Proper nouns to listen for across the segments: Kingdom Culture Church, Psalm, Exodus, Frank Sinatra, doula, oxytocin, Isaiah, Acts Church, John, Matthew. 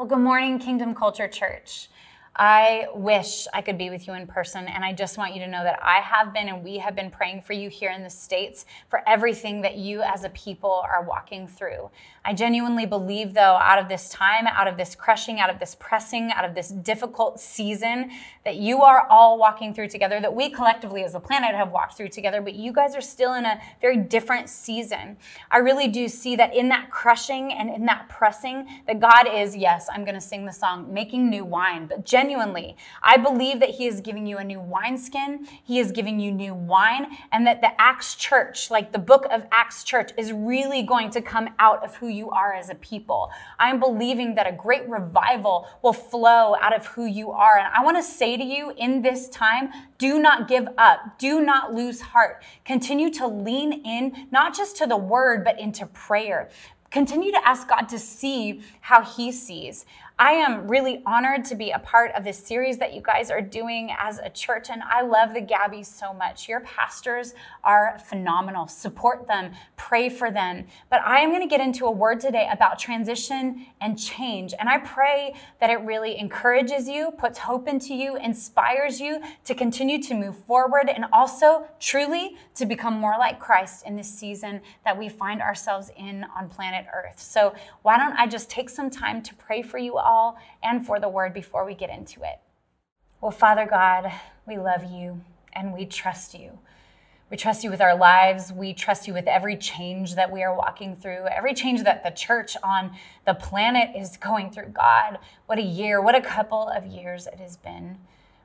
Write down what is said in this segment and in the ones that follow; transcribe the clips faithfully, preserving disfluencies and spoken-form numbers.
Well, good morning, Kingdom Culture Church. I wish I could be with you in person, and I just want you to know that I have been and we have been praying for you here in the States for everything that you as a people are walking through. I genuinely believe, though, out of this time, out of this crushing, out of this pressing, out of this difficult season that you are all walking through together, that we collectively as a planet have walked through together, but you guys are still in a very different season. I really do see that in that crushing and in that pressing, that God is, yes, I'm going to sing the song, making new wine, but genuinely Genuinely, I believe that he is giving you a new wineskin, he is giving you new wine, and that the Acts Church, like the book of Acts Church, is really going to come out of who you are as a people. I'm believing that a great revival will flow out of who you are. And I want to say to you in this time, do not give up. Do not lose heart. Continue to lean in, not just to the word, but into prayer. Continue to ask God to see how he sees. I am really honored to be a part of this series that you guys are doing as a church, and I love the Gabby so much. Your pastors are phenomenal. Support them, pray for them. But I am going to get into a word today about transition and change, and I pray that it really encourages you, puts hope into you, inspires you to continue to move forward, and also truly to become more like Christ in this season that we find ourselves in on planet Earth. So why don't I just take some time to pray for you all all and for the word before we get into it. Well, Father God, we love you and we trust you. We trust you with our lives. We trust you with every change that we are walking through, every change that the church on the planet is going through. God, what a year, what a couple of years it has been.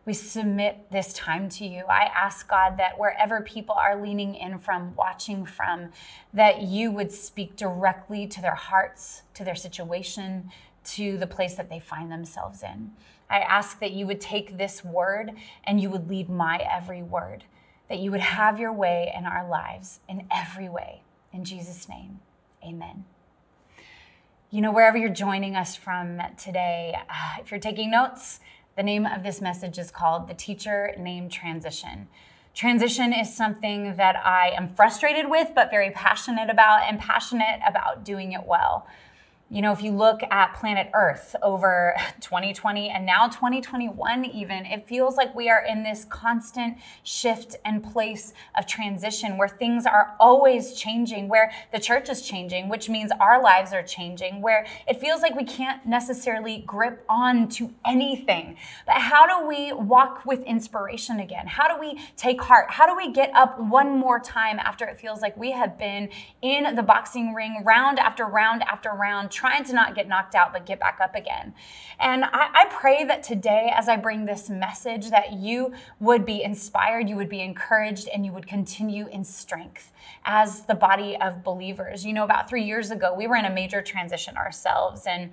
We submit this time to you. I ask, God, that wherever people are leaning in from, watching from, that you would speak directly to their hearts, to their situation, to the place that they find themselves in. I ask that you would take this word and you would lead my every word, that you would have your way in our lives in every way. In Jesus' name, amen. You know, wherever you're joining us from today, uh, if you're taking notes, the name of this message is called The Teacher Named Transition. Transition is something that I am frustrated with, but very passionate about, and passionate about doing it well. You know, if you look at planet Earth over twenty twenty and now twenty twenty-one even, it feels like we are in this constant shift and place of transition where things are always changing, where the church is changing, which means our lives are changing, where it feels like we can't necessarily grip on to anything. But how do we walk with inspiration again? How do we take heart? How do we get up one more time after it feels like we have been in the boxing ring round after round after round, trying to not get knocked out, but get back up again? And I, I pray that today, as I bring this message, that you would be inspired, you would be encouraged, and you would continue in strength as the body of believers. You know, about three years ago, we were in a major transition ourselves, and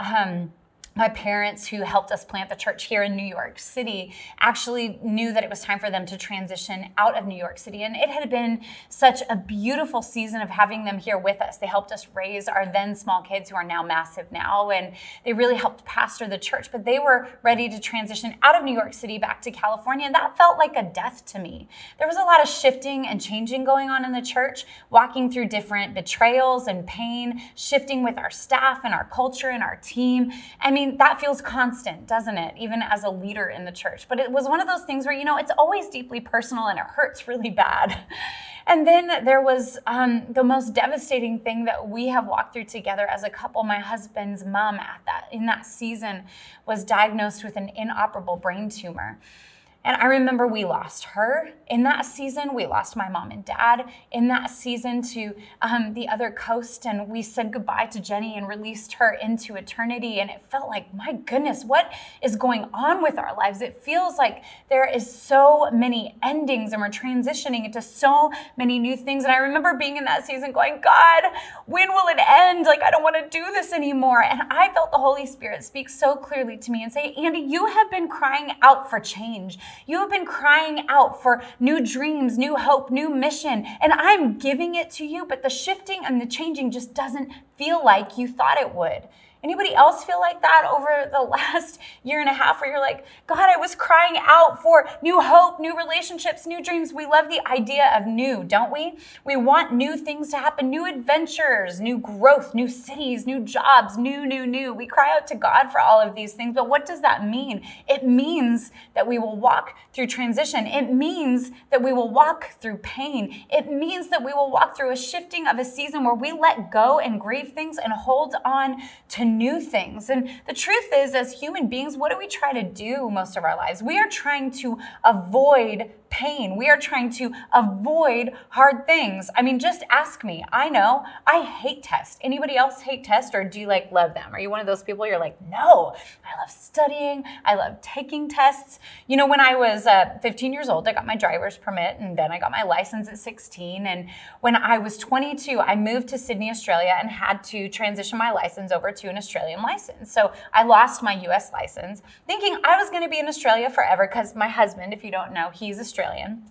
um, my parents, who helped us plant the church here in New York City, actually knew that it was time for them to transition out of New York City. And it had been such a beautiful season of having them here with us. They helped us raise our then small kids, who are now massive now, and they really helped pastor the church. But they were ready to transition out of New York City back to California. And that felt like a death to me. There was a lot of shifting and changing going on in the church, walking through different betrayals and pain, shifting with our staff and our culture and our team. I mean, I mean, that feels constant, doesn't it? Even as a leader in the church. But it was one of those things where, you know, it's always deeply personal and it hurts really bad. And then there was um, the most devastating thing that we have walked through together as a couple. My husband's mom at that, in that season was diagnosed with an inoperable brain tumor. And I remember we lost her in that season. We lost my mom and dad in that season to um, the other coast. And we said goodbye to Jenny and released her into eternity. And it felt like, my goodness, what is going on with our lives? It feels like there is so many endings and we're transitioning into so many new things. And I remember being in that season going, God, when will it end? Like, I don't want to do this anymore. And I felt the Holy Spirit speak so clearly to me and say, Andy, you have been crying out for change. You have been crying out for new dreams, new hope, new mission, and I'm giving it to you, but the shifting and the changing just doesn't feel like you thought it would. Anybody else feel like that over the last year and a half where you're like, God, I was crying out for new hope, new relationships, new dreams. We love the idea of new, don't we? We want new things to happen, new adventures, new growth, new cities, new jobs, new, new, new. We cry out to God for all of these things, but what does that mean? It means that we will walk through transition. It means that we will walk through pain. It means that we will walk through a shifting of a season where we let go and grieve things and hold on to new things. And the truth is, as human beings, what do we try to do most of our lives? We are trying to avoid pain. We are trying to avoid hard things. I mean, just ask me. I know I hate tests. Anybody else hate tests, or do you like love them? Are you one of those people you're like, no, I love studying. I love taking tests. You know, when I was uh, fifteen years old, I got my driver's permit, and then I got my license at sixteen. And when I was twenty-two, I moved to Sydney, Australia, and had to transition my license over to an Australian license. So I lost my U S license, thinking I was going to be in Australia forever because my husband, if you don't know, he's Australian. Australian.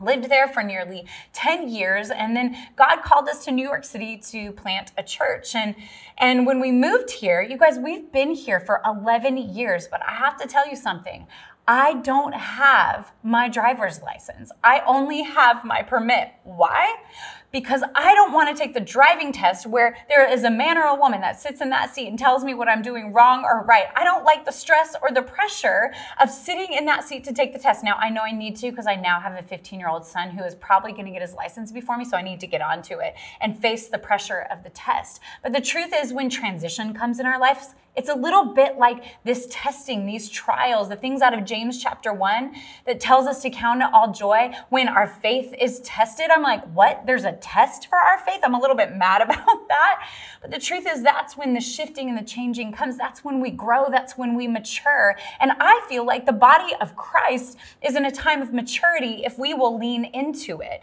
Lived there for nearly ten years, and then God called us to New York City to plant a church. And and when we moved here, you guys, we've been here for eleven years, but I have to tell you something. I don't have my driver's license. I only have my permit. Why? Because I don't want to take the driving test where there is a man or a woman that sits in that seat and tells me what I'm doing wrong or right. I don't like the stress or the pressure of sitting in that seat to take the test. Now, I know I need to because I now have a fifteen-year-old son who is probably going to get his license before me, so I need to get onto it and face the pressure of the test. But the truth is, when transition comes in our lives, it's a little bit like this testing, these trials, the things out of James chapter one that tells us to count it all joy when our faith is tested. I'm like, what? There's a test for our faith? I'm a little bit mad about that. But the truth is, that's when the shifting and the changing comes. That's when we grow. That's when we mature. And I feel like the body of Christ is in a time of maturity if we will lean into it.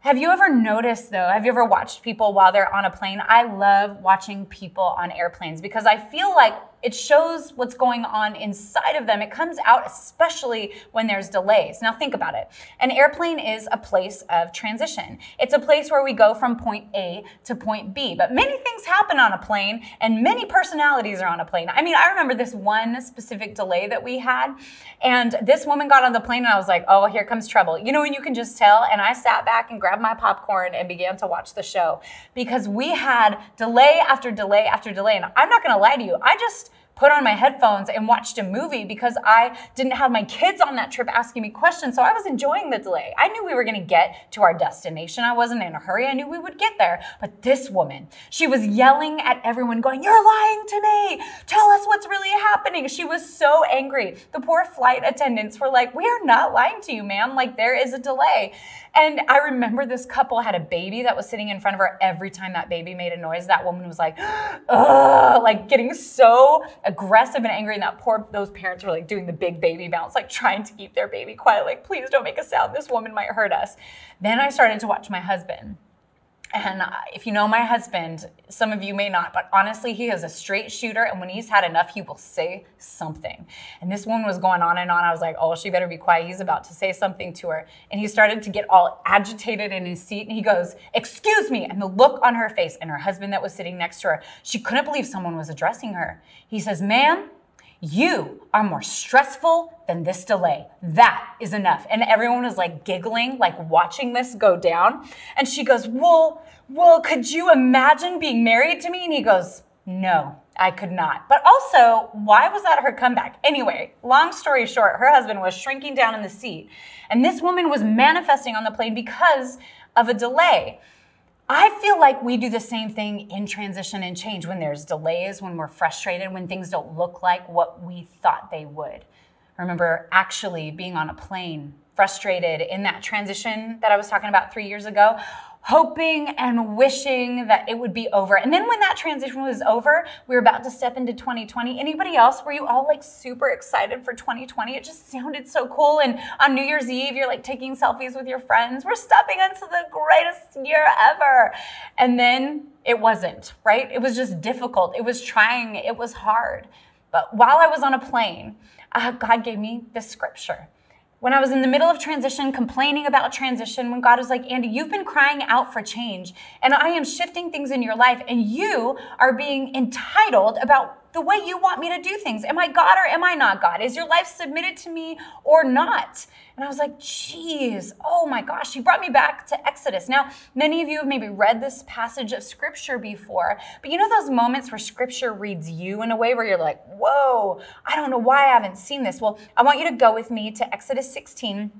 Have you ever noticed, though, have you ever watched people while they're on a plane? I love watching people on airplanes because I feel like it shows what's going on inside of them. It comes out, especially when there's delays. Now, think about it. An airplane is a place of transition. It's a place where we go from point A to point B. But many things happen on a plane, and many personalities are on a plane. I mean, I remember this one specific delay that we had, and this woman got on the plane, and I was like, oh, here comes trouble. You know, and you can just tell. And I sat back and grabbed my popcorn and began to watch the show because we had delay after delay after delay. And I'm not going to lie to you. I just put on my headphones and watched a movie because I didn't have my kids on that trip asking me questions. So I was enjoying the delay. I knew we were going to get to our destination. I wasn't in a hurry. I knew we would get there. But this woman, she was yelling at everyone going, you're lying to me. Tell us what's really happening. She was so angry. The poor flight attendants were like, we are not lying to you, ma'am. Like, there is a delay. And I remember this couple had a baby that was sitting in front of her. Every time that baby made a noise, that woman was like, ugh, like getting so aggressive and angry. And that poor, those parents were like doing the big baby bounce, like trying to keep their baby quiet. Like, please don't make a sound. This woman might hurt us. Then I started to watch my husband. And if you know my husband, some of you may not, but honestly, he is a straight shooter. And when he's had enough, he will say something. And this woman was going on and on. I was like, oh, she better be quiet. He's about to say something to her. And he started to get all agitated in his seat. And he goes, excuse me. And the look on her face and her husband that was sitting next to her, she couldn't believe someone was addressing her. He says, ma'am, you are more stressful than this delay. That is enough. And everyone was like giggling, like watching this go down. And she goes, well, well, could you imagine being married to me? And he goes, no, I could not. But also, why was that her comeback? Anyway, long story short, her husband was shrinking down in the seat. And this woman was manifesting on the plane because of a delay. I feel like we do the same thing in transition and change when there's delays, when we're frustrated, when things don't look like what we thought they would. I remember actually being on a plane, frustrated in that transition that I was talking about three years ago, hoping and wishing that it would be over. And then when that transition was over, we were about to step into twenty twenty. Anybody else? Were you all like super excited for twenty twenty? It just sounded so cool. And on New Year's Eve, you're like taking selfies with your friends. We're stepping into the greatest year ever. And then it wasn't, right? It was just difficult. It was trying. It was hard. But while I was on a plane, uh, God gave me this scripture. When I was in the middle of transition, complaining about transition, when God was like, Andy, you've been crying out for change, and I am shifting things in your life, and you are being entitled about the way you want me to do things. Am I God or am I not God? Is your life submitted to me or not? And I was like, geez, oh my gosh, he brought me back to Exodus. Now, many of you have maybe read this passage of scripture before, but you know those moments where scripture reads you in a way where you're like, whoa, I don't know why I haven't seen this. Well, I want you to go with me to Exodus sixteen.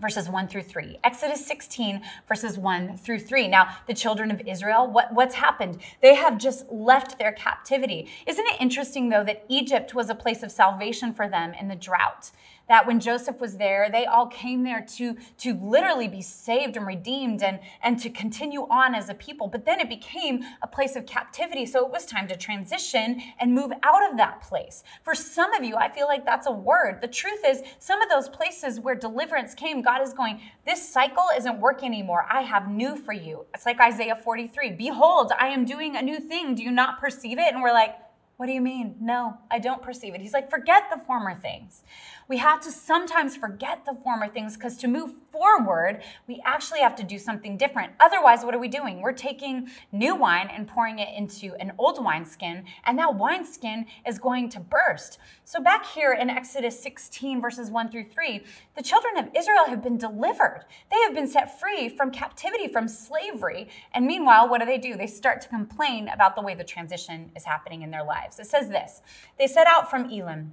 Verses one through three. Exodus sixteen, verses one through three. Now, the children of Israel, what, what's happened? They have just left their captivity. Isn't it interesting, though, that Egypt was a place of salvation for them in the drought? That when Joseph was there, they all came there to, to literally be saved and redeemed and, and to continue on as a people. But then it became a place of captivity. So it was time to transition and move out of that place. For some of you, I feel like that's a word. The truth is, some of those places where deliverance came, God is going, this cycle isn't working anymore. I have new for you. It's like Isaiah forty-three. Behold, I am doing a new thing. Do you not perceive it? And we're like, what do you mean? No, I don't perceive it. He's like, forget the former things. We have to sometimes forget the former things because to move forward, we actually have to do something different. Otherwise, what are we doing? We're taking new wine and pouring it into an old wineskin, and that wineskin is going to burst. So back here in Exodus sixteen, verses one through three, the children of Israel have been delivered. They have been set free from captivity, from slavery. And meanwhile, what do they do? They start to complain about the way the transition is happening in their lives. It says this, they set out from Elim.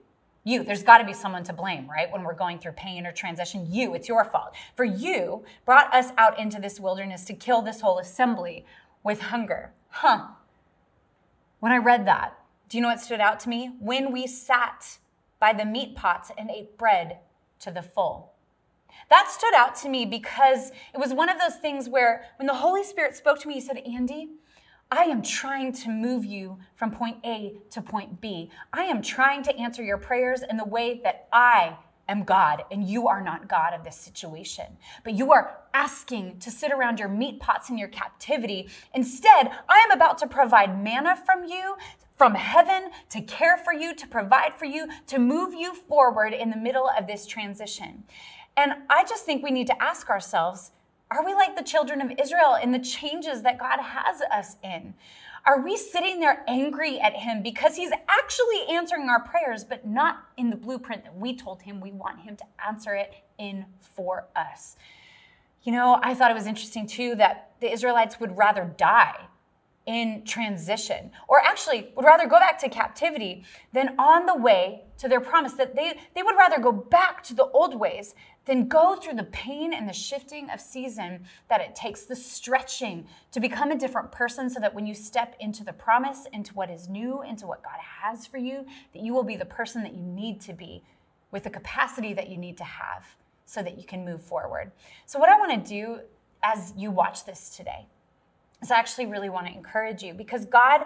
You, there's got to be someone to blame, right? When we're going through pain or transition, you, it's your fault. For you brought us out into this wilderness to kill this whole assembly with hunger. Huh. When I read that, do you know what stood out to me? When we sat by the meat pots and ate bread to the full. That stood out to me because it was one of those things where when the Holy Spirit spoke to me, he said, Andy, I am trying to move you from point A to point B. I am trying to answer your prayers in the way that I am God and you are not God of this situation. But you are asking to sit around your meat pots in your captivity. Instead, I am about to provide manna from you, from heaven, to care for you, to provide for you, to move you forward in the middle of this transition. And I just think we need to ask ourselves, are we like the children of Israel in the changes that God has us in? Are we sitting there angry at him because he's actually answering our prayers, but not in the blueprint that we told him we want him to answer it in for us? You know, I thought it was interesting too that the Israelites would rather die in transition, or actually would rather go back to captivity than on the way to their promise, that they, they would rather go back to the old ways than go through the pain and the shifting of season that it takes, the stretching to become a different person so that when you step into the promise, into what is new, into what God has for you, that you will be the person that you need to be with the capacity that you need to have so that you can move forward. So what I want to do as you watch this today, so I actually really want to encourage you, because God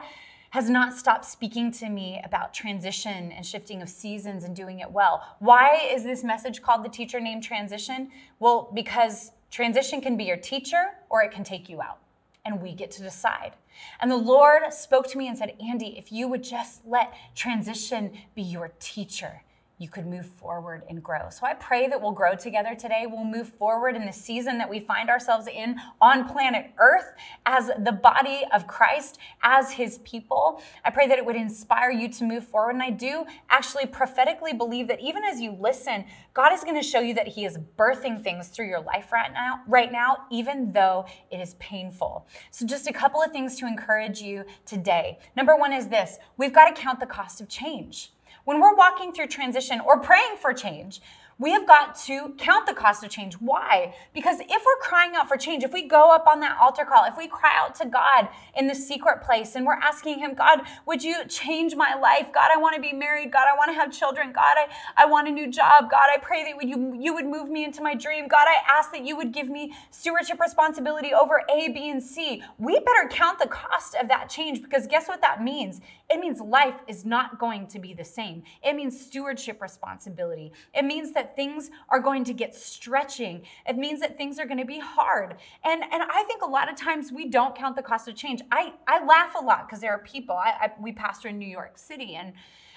has not stopped speaking to me about transition and shifting of seasons and doing it well. Why is this message called The Teacher Named Transition? Well, because transition can be your teacher or it can take you out, and we get to decide. And the Lord spoke to me and said, Andy, if you would just let transition be your teacher, you could move forward and grow. So I pray that we'll grow together today. We'll move forward in the season that we find ourselves in on planet Earth as the body of Christ, as his people. I pray that it would inspire you to move forward. And I do actually prophetically believe that even as you listen, God is going to show you that he is birthing things through your life right now, right now, even though it is painful. So just a couple of things to encourage you today. Number one is this, we've got to count the cost of change. When we're walking through transition or praying for change, We have got to count the cost of change. Why? Because if we're crying out for change, if we go up on that altar call, if we cry out to God in the secret place and we're asking him, God, would you change my life? God, I want to be married. God, I want to have children. God, I, I want a new job. God, I pray that you, you would move me into my dream. God, I ask that you would give me stewardship responsibility over A, B, and C. We better count the cost of that change, because guess what that means? It means life is not going to be the same. It means stewardship responsibility. It means that things are going to get stretching. It means that things are going to be hard. And, and I think a lot of times we don't count the cost of change. I, I laugh a lot because there are people, I, I, we pastor in New York City, and,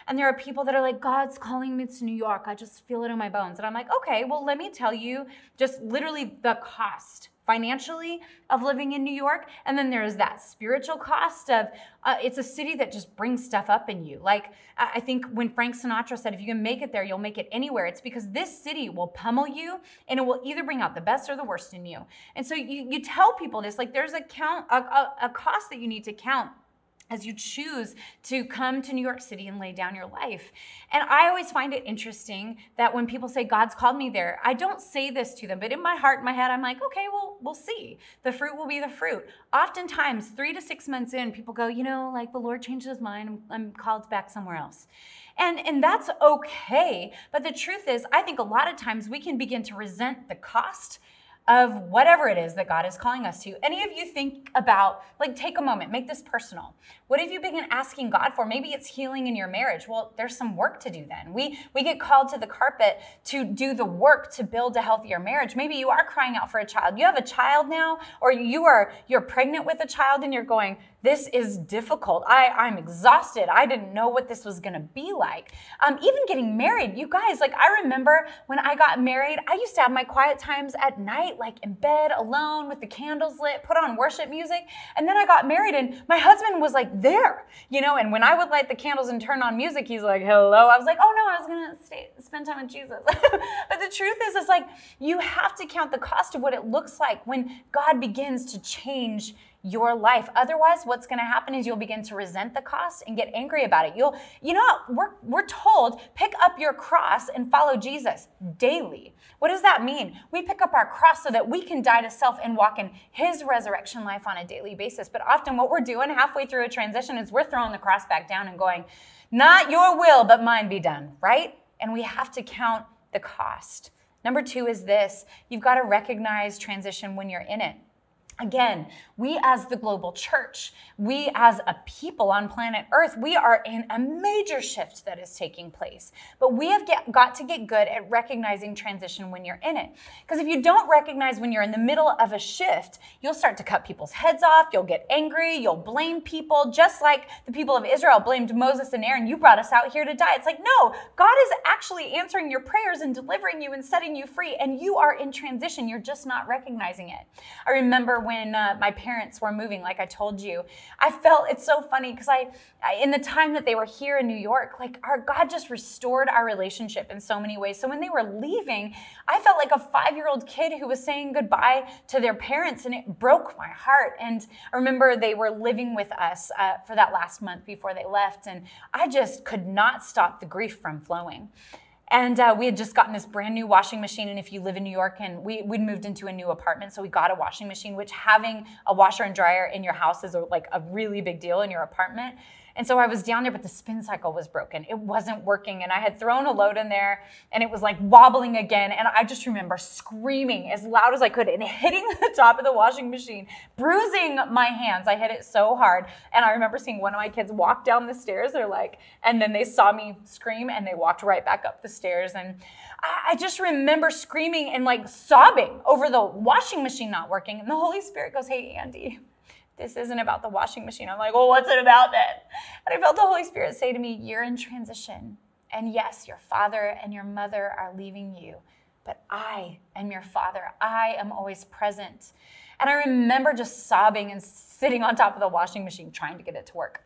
and there are people that are like, God's calling me to New York. I just feel it in my bones. And I'm like, okay, well, let me tell you just literally the cost financially of living in New York. And then there's that spiritual cost of, uh, it's a city that just brings stuff up in you. Like, I think when Frank Sinatra said, if you can make it there, you'll make it anywhere. It's because this city will pummel you, and it will either bring out the best or the worst in you. And so you, you tell people this, like there's a count, a, a, a cost that you need to count as you choose to come to New York City and lay down your life. And I always find it interesting that when people say, God's called me there, I don't say this to them, but in my heart, in my head, I'm like, okay, well, we'll see. The fruit will be the fruit. Oftentimes, three to six months in, people go, you know, like the Lord changed his mind, I'm, I'm called back somewhere else. And, and that's okay. But the truth is, I think a lot of times we can begin to resent the cost of whatever it is that God is calling us to. Any of you think about, like, take a moment, make this personal. What have you been asking God for? Maybe it's healing in your marriage. Well, there's some work to do then. We we get called to the carpet to do the work to build a healthier marriage. Maybe you are crying out for a child. You have a child now, or you are you're pregnant with a child and you're going, this is difficult. I, I'm exhausted. I didn't know what this was gonna be like. Um, even getting married, you guys, like I remember when I got married, I used to have my quiet times at night, like in bed, alone with the candles lit, put on worship music. And then I got married and my husband was like there, you know, and when I would light the candles and turn on music, he's like, hello. I was like, oh no, I was gonna stay, spend time with Jesus. But the truth is, it's like, you have to count the cost of what it looks like when God begins to change your life. Otherwise, what's going to happen is you'll begin to resent the cost and get angry about it. You'll, you know, we're, we're told, pick up your cross and follow Jesus daily. What does that mean? We pick up our cross so that we can die to self and walk in his resurrection life on a daily basis. But often what we're doing halfway through a transition is we're throwing the cross back down and going, not your will, but mine be done, right? And we have to count the cost. Number two is this: you've got to recognize transition when you're in it. Again, we as the global church, we as a people on planet Earth, we are in a major shift that is taking place. But we have get, got to get good at recognizing transition when you're in it. Because if you don't recognize when you're in the middle of a shift, you'll start to cut people's heads off, you'll get angry, you'll blame people, just like the people of Israel blamed Moses and Aaron, you brought us out here to die. It's like, no, God is actually answering your prayers and delivering you and setting you free, and you are in transition, you're just not recognizing it. I remember when When uh, my parents were moving, like I told you, I felt, it's so funny because I, I, in the time that they were here in New York, like our God just restored our relationship in so many ways. So when they were leaving, I felt like a five-year-old kid who was saying goodbye to their parents, and it broke my heart. And I remember they were living with us uh, for that last month before they left, and I just could not stop the grief from flowing. And uh, we had just gotten this brand new washing machine. And if you live in New York, and we, we'd moved into a new apartment, so we got a washing machine, which having a washer and dryer in your house is a, like a really big deal in your apartment. And so I was down there, but the spin cycle was broken. It wasn't working. And I had thrown a load in there and it was like wobbling again. And I just remember screaming as loud as I could and hitting the top of the washing machine, bruising my hands. I hit it so hard. And I remember seeing one of my kids walk down the stairs. They're like, and then they saw me scream and they walked right back up the stairs. And I just remember screaming and like sobbing over the washing machine not working. And the Holy Spirit goes, hey, Andy, this isn't about the washing machine. I'm like, well, what's it about then? And I felt the Holy Spirit say to me, you're in transition. And yes, your father and your mother are leaving you, but I am your father. I am always present. And I remember just sobbing and sitting on top of the washing machine, trying to get it to work.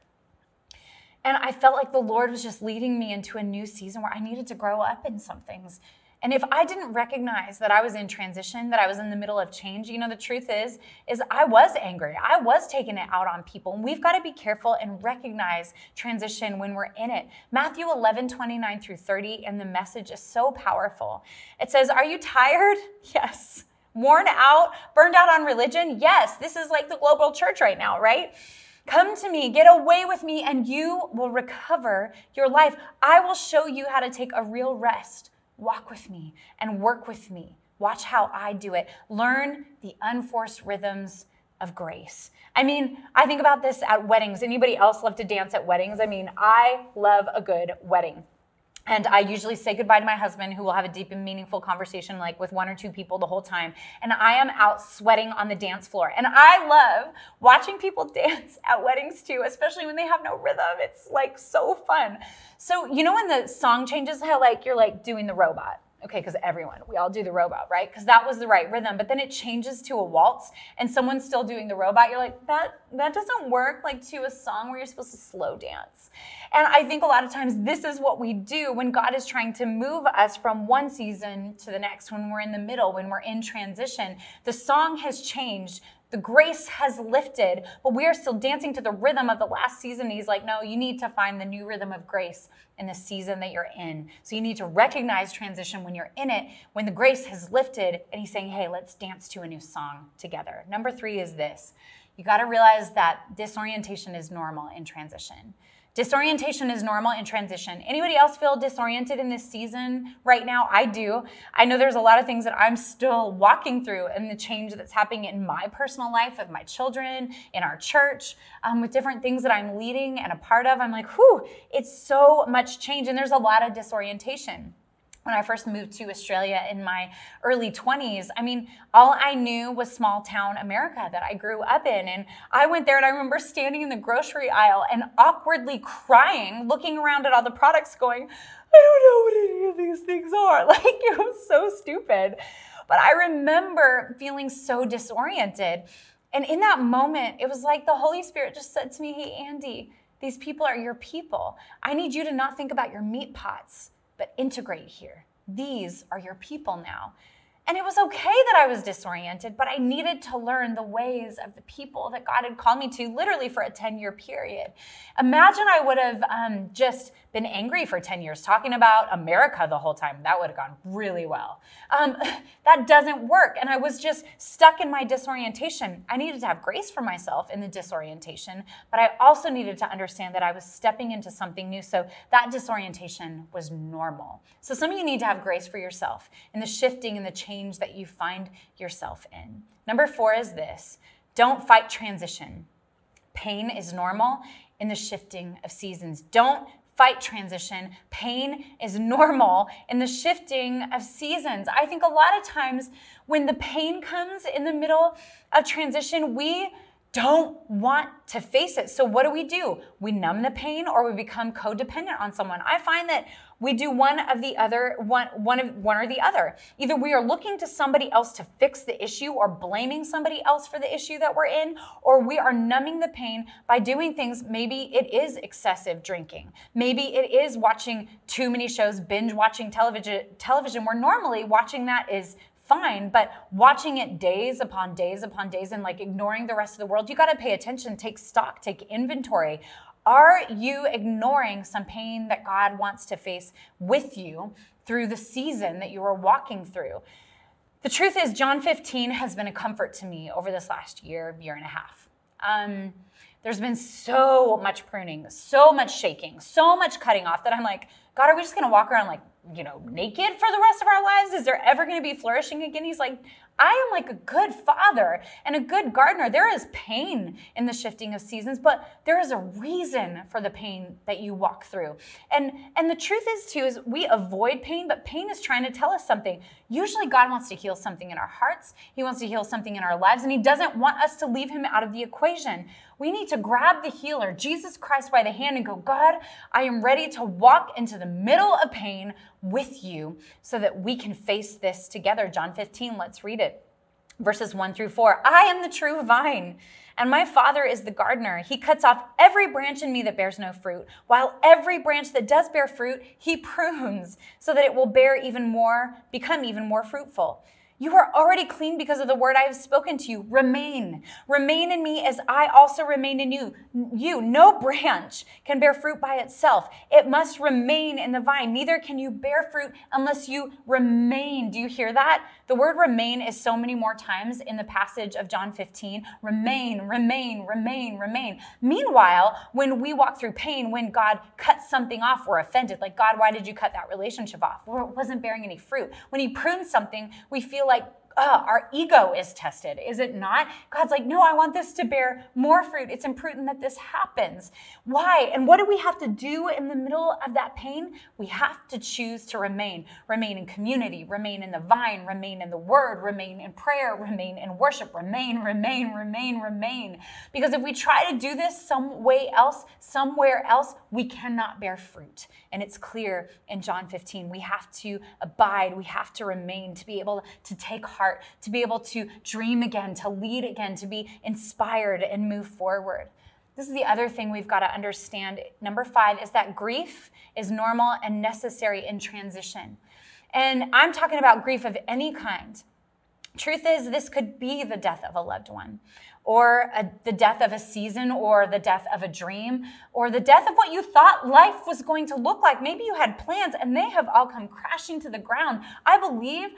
And I felt like the Lord was just leading me into a new season where I needed to grow up in some things. And if I didn't recognize that I was in transition, that I was in the middle of change, you know, the truth is, is I was angry. I was taking it out on people. And we've got to be careful and recognize transition when we're in it. Matthew eleven, twenty-nine through thirty, and the message is so powerful. It says, are you tired? Yes. Worn out? Burned out on religion? Yes. This is like the global church right now, right? Come to me, get away with me, and you will recover your life. I will show you how to take a real rest. Walk with me and work with me. Watch how I do it. Learn the unforced rhythms of grace. I mean, I think about this at weddings. Anybody else love to dance at weddings? I mean, I love a good wedding. And I usually say goodbye to my husband, who will have a deep and meaningful conversation like with one or two people the whole time. And I am out sweating on the dance floor. And I love watching people dance at weddings too, especially when they have no rhythm. It's like so fun. So you know when the song changes, how like you're like doing the robot. Okay, because everyone, we all do the robot, right? Because that was the right rhythm. But then it changes to a waltz and someone's still doing the robot. You're like, that that doesn't work like to a song where you're supposed to slow dance. And I think a lot of times this is what we do when God is trying to move us from one season to the next, when we're in the middle, when we're in transition. The song has changed. The grace has lifted, but we are still dancing to the rhythm of the last season. He's like, no, you need to find the new rhythm of grace in the season that you're in. So you need to recognize transition when you're in it, when the grace has lifted, and he's saying, hey, let's dance to a new song together. Number three is this. You got to realize that disorientation is normal in transition. Disorientation is normal in transition. Anybody else feel disoriented in this season right now? I do. I know there's a lot of things that I'm still walking through and the change that's happening in my personal life with my children, in our church, um, with different things that I'm leading and a part of. I'm like, whew, it's so much change. And there's a lot of disorientation. When I first moved to Australia in my early twenties, I mean, all I knew was small town America that I grew up in. And I went there and I remember standing in the grocery aisle and awkwardly crying, looking around at all the products going, I don't know what any of these things are. Like, it was so stupid. But I remember feeling so disoriented. And in that moment, it was like the Holy Spirit just said to me, hey, Andy, these people are your people. I need you to not think about your meat pots, but integrate here. These are your people now. And it was okay that I was disoriented, but I needed to learn the ways of the people that God had called me to literally for a ten-year period. Imagine I would have um, just been angry for ten years talking about America the whole time. That would have gone really well. Um, that doesn't work. And I was just stuck in my disorientation. I needed to have grace for myself in the disorientation, but I also needed to understand that I was stepping into something new. So that disorientation was normal. So some of you need to have grace for yourself in the shifting and the change that you find yourself in. Number four is this. Don't fight transition. Pain is normal in the shifting of seasons. Don't fight transition. Pain is normal in the shifting of seasons. I think a lot of times when the pain comes in the middle of transition, we don't want to face it. So what do we do? We numb the pain or we become codependent on someone. I find that we do one of the other, one, one, of, one or the other. Either we are looking to somebody else to fix the issue or blaming somebody else for the issue that we're in, or we are numbing the pain by doing things. Maybe it is excessive drinking. Maybe it is watching too many shows, binge watching television, television where normally watching that is fine, but watching it days upon days upon days and like ignoring the rest of the world, you got to pay attention, take stock, take inventory. Are you ignoring some pain that God wants to face with you through the season that you are walking through? The truth is, John fifteen has been a comfort to me over this last year, year and a half. Um, there's been so much pruning, so much shaking, so much cutting off that I'm like, God, are we just going to walk around like, you know, naked for the rest of our lives? Is there ever going to be flourishing again? He's like, I am like a good father and a good gardener. There is pain in the shifting of seasons, but there is a reason for the pain that you walk through. And, and the truth is too, is we avoid pain, but pain is trying to tell us something. Usually God wants to heal something in our hearts. He wants to heal something in our lives, and he doesn't want us to leave him out of the equation. We need to grab the healer, Jesus Christ, by the hand and go, God, I am ready to walk into the middle of pain with you so that we can face this together. John fifteen, let's read it. verses one through four. I am the true vine, and my Father is the gardener. He cuts off every branch in me that bears no fruit, while every branch that does bear fruit, he prunes so that it will bear even more, become even more fruitful. You are already clean because of the word I have spoken to you. Remain. Remain in me as I also remain in you. You, no branch can bear fruit by itself. It must remain in the vine. Neither can you bear fruit unless you remain. Do you hear that? The word remain is so many more times in the passage of John fifteen. Remain, remain, remain, remain. Meanwhile, when we walk through pain, when God cuts something off, we're offended. Like, God, why did you cut that relationship off? Well, it wasn't bearing any fruit. When he prunes something, we feel like like uh, our ego is tested, is it not? God's like, no, I want this to bear more fruit. It's imprudent that this happens. Why? And what do we have to do in the middle of that pain? We have to choose to remain. Remain in community, remain in the vine, remain in the word, remain in prayer, remain in worship, remain, remain, remain, remain. Because if we try to do this some way else, somewhere else, we cannot bear fruit. And it's clear in John fifteen, we have to abide, we have to remain to be able to take heart, to be able to dream again, to lead again, to be inspired and move forward. This is the other thing we've got to understand. Number five is that grief is normal and necessary in transition. And I'm talking about grief of any kind. Truth is, this could be the death of a loved one, or a, the death of a season, or the death of a dream, or the death of what you thought life was going to look like. Maybe you had plans and they have all come crashing to the ground. I believe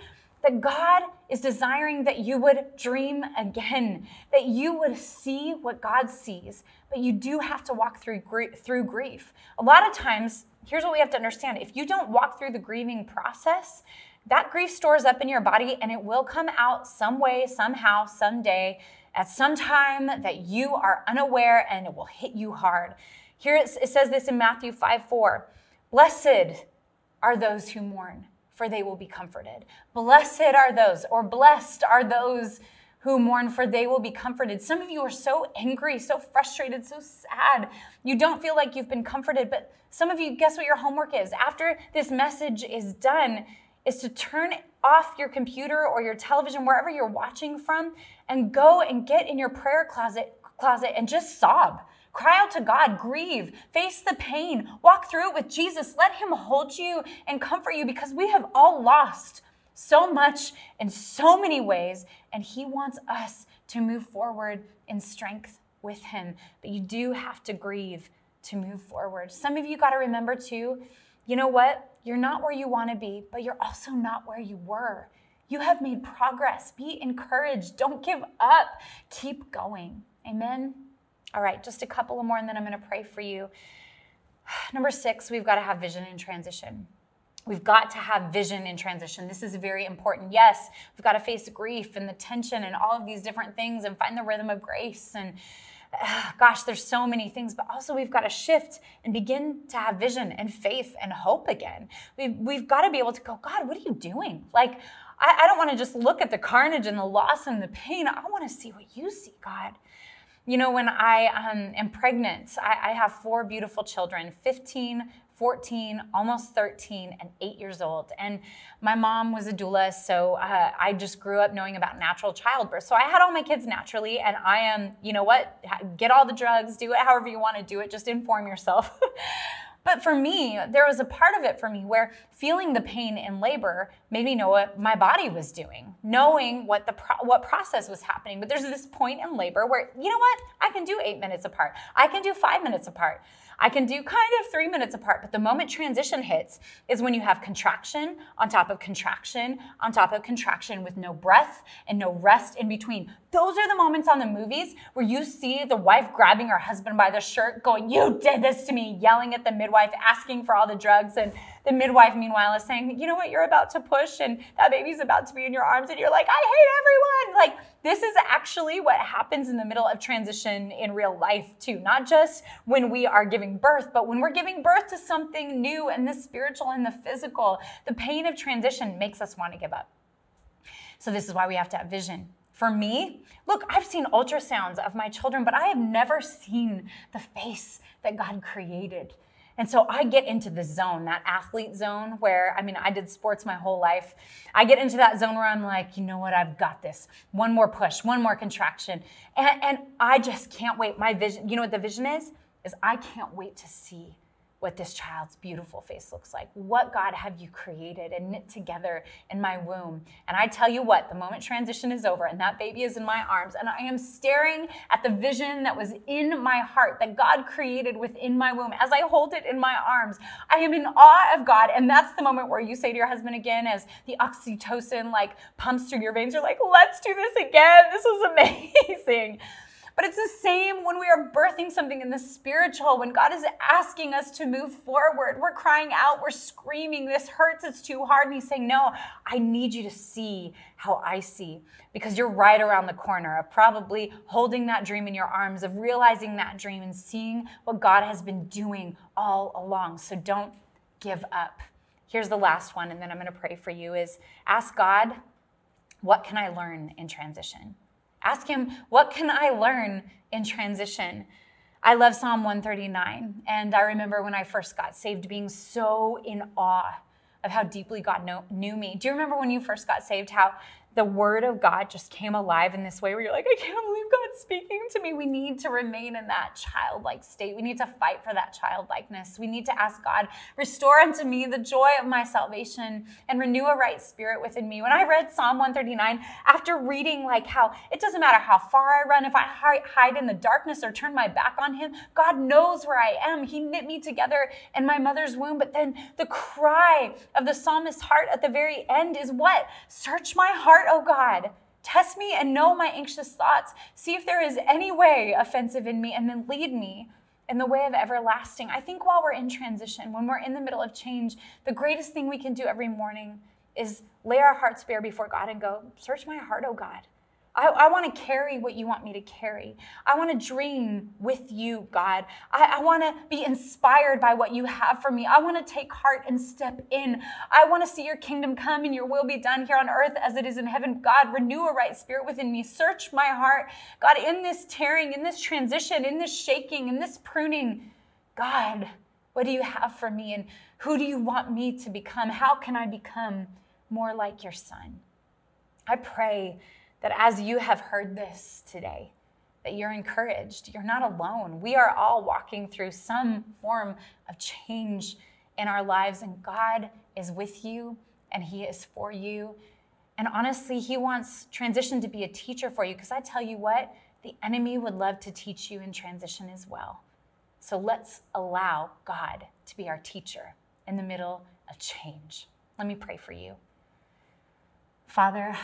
that God is desiring that you would dream again, that you would see what God sees, but you do have to walk through grief, through grief. A lot of times, here's what we have to understand. If you don't walk through the grieving process, that grief stores up in your body and it will come out some way, somehow, someday, at some time that you are unaware, and it will hit you hard. Here it says this in Matthew five four, blessed are those who mourn, for they will be comforted. Blessed are those, or blessed are those who mourn, for they will be comforted. Some of you are so angry, so frustrated, so sad. You don't feel like you've been comforted, but some of you, guess what your homework is? After this message is done, is to turn off your computer or your television, wherever you're watching from, and go and get in your prayer closet closet and just sob. Cry out to God, grieve, face the pain, walk through it with Jesus. Let him hold you and comfort you, because we have all lost so much in so many ways, and he wants us to move forward in strength with him. But you do have to grieve to move forward. Some of you got to remember too, you know what? You're not where you want to be, but you're also not where you were. You have made progress. Be encouraged. Don't give up. Keep going. Amen. All right, just a couple of more, and then I'm going to pray for you. Number six, we've got to have vision in transition. We've got to have vision in transition. This is very important. Yes, we've got to face grief and the tension and all of these different things and find the rhythm of grace and gosh, there's so many things, but also we've got to shift and begin to have vision and faith and hope again. We've, we've got to be able to go, God, what are you doing? Like, I, I don't want to just look at the carnage and the loss and the pain. I want to see what you see, God. You know, when I um, am pregnant, I, I have four beautiful children, fifteen, fourteen, almost thirteen, and eight years old. And my mom was a doula, so uh, I just grew up knowing about natural childbirth. So I had all my kids naturally, and I am, you know what, get all the drugs, do it however you want to do it, just inform yourself. But for me, there was a part of it for me where feeling the pain in labor made me know what my body was doing, knowing what the pro what process was happening. But there's this point in labor where, you know what, I can do eight minutes apart. I can do five minutes apart. I can do kind of three minutes apart. But the moment transition hits is when you have contraction on top of contraction on top of contraction with no breath and no rest in between. Those are the moments on the movies where you see the wife grabbing her husband by the shirt going, you did this to me, yelling at the midwife, asking for all the drugs, and the midwife meanwhile is saying, you know what, you're about to push and that baby's about to be in your arms, and you're like, I hate everyone. Like, this is actually what happens in the middle of transition in real life too, not just when we are giving birth, but when we're giving birth to something new, and the spiritual and the physical, the pain of transition makes us want to give up. So this is why we have to have vision. For me, look, I've seen ultrasounds of my children, but I have never seen the face that God created. And so I get into this zone, that athlete zone where, I mean, I did sports my whole life. I get into that zone where I'm like, you know what, I've got this. One more push, one more contraction. And, and I just can't wait. My vision, you know what the vision is? Is I can't wait to see what this child's beautiful face looks like. What, God, have you created and knit together in my womb? And I tell you what, the moment transition is over and that baby is in my arms and I am staring at the vision that was in my heart that God created within my womb. As I hold it in my arms, I am in awe of God. And that's the moment where you say to your husband again, as the oxytocin like pumps through your veins, you're like, let's do this again. This was amazing. But it's the same when we are birthing something in the spiritual, when God is asking us to move forward. We're crying out, we're screaming, this hurts, it's too hard. And he's saying, no, I need you to see how I see, because you're right around the corner of probably holding that dream in your arms, of realizing that dream and seeing what God has been doing all along. So don't give up. Here's the last one, and then I'm going to pray for you, is ask God, what can I learn in transition? Ask him, what can I learn in transition? I love Psalm one thirty-nine. And I remember when I first got saved being so in awe of how deeply God know, knew me. Do you remember when you first got saved, how the word of God just came alive in this way where you're like, I can't believe God's speaking to me. We need to remain in that childlike state. We need to fight for that childlikeness. We need to ask God, restore unto me the joy of my salvation and renew a right spirit within me. When I read Psalm one thirty-nine, after reading like how it doesn't matter how far I run, if I hide in the darkness or turn my back on him, God knows where I am. He knit me together in my mother's womb. But then the cry of the psalmist's heart at the very end is what? Search my heart, oh God, test me and know my anxious thoughts. See if there is any way offensive in me, and then lead me in the way of everlasting. I think while we're in transition, when we're in the middle of change, the greatest thing we can do every morning is lay our hearts bare before God and go, search my heart, oh God. I, I want to carry what you want me to carry. I want to dream with you, God. I, I want to be inspired by what you have for me. I want to take heart and step in. I want to see your kingdom come and your will be done here on earth as it is in heaven. God, renew a right spirit within me. Search my heart. God, in this tearing, in this transition, in this shaking, in this pruning, God, what do you have for me? And who do you want me to become? How can I become more like your son? I pray that as you have heard this today, that you're encouraged. You're not alone. We are all walking through some form of change in our lives, and God is with you and he is for you. And honestly, he wants transition to be a teacher for you, because I tell you what, the enemy would love to teach you in transition as well. So let's allow God to be our teacher in the middle of change. Let me pray for you. Father,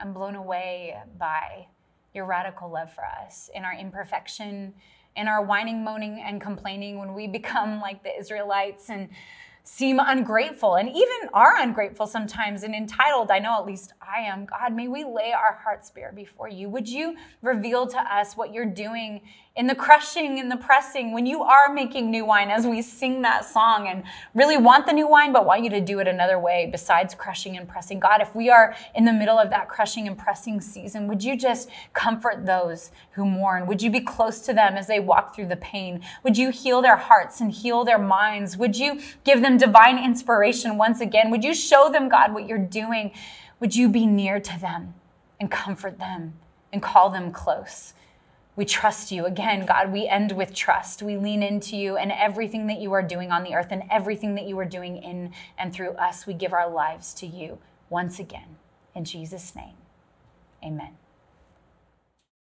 I'm blown away by your radical love for us in our imperfection, in our whining, moaning, and complaining when we become like the Israelites and seem ungrateful and even are ungrateful sometimes and entitled. I know at least I am. God, may we lay our hearts bare before you. Would you reveal to us what you're doing in the crushing, in the pressing, when you are making new wine, as we sing that song and really want the new wine, but want you to do it another way besides crushing and pressing. God, if we are in the middle of that crushing and pressing season, would you just comfort those who mourn? Would you be close to them as they walk through the pain? Would you heal their hearts and heal their minds? Would you give them divine inspiration once again? Would you show them, God, what you're doing? Would you be near to them and comfort them and call them close? We trust you. Again, God, we end with trust. We lean into you and everything that you are doing on the earth and everything that you are doing in and through us. We give our lives to you once again. In Jesus' name, amen.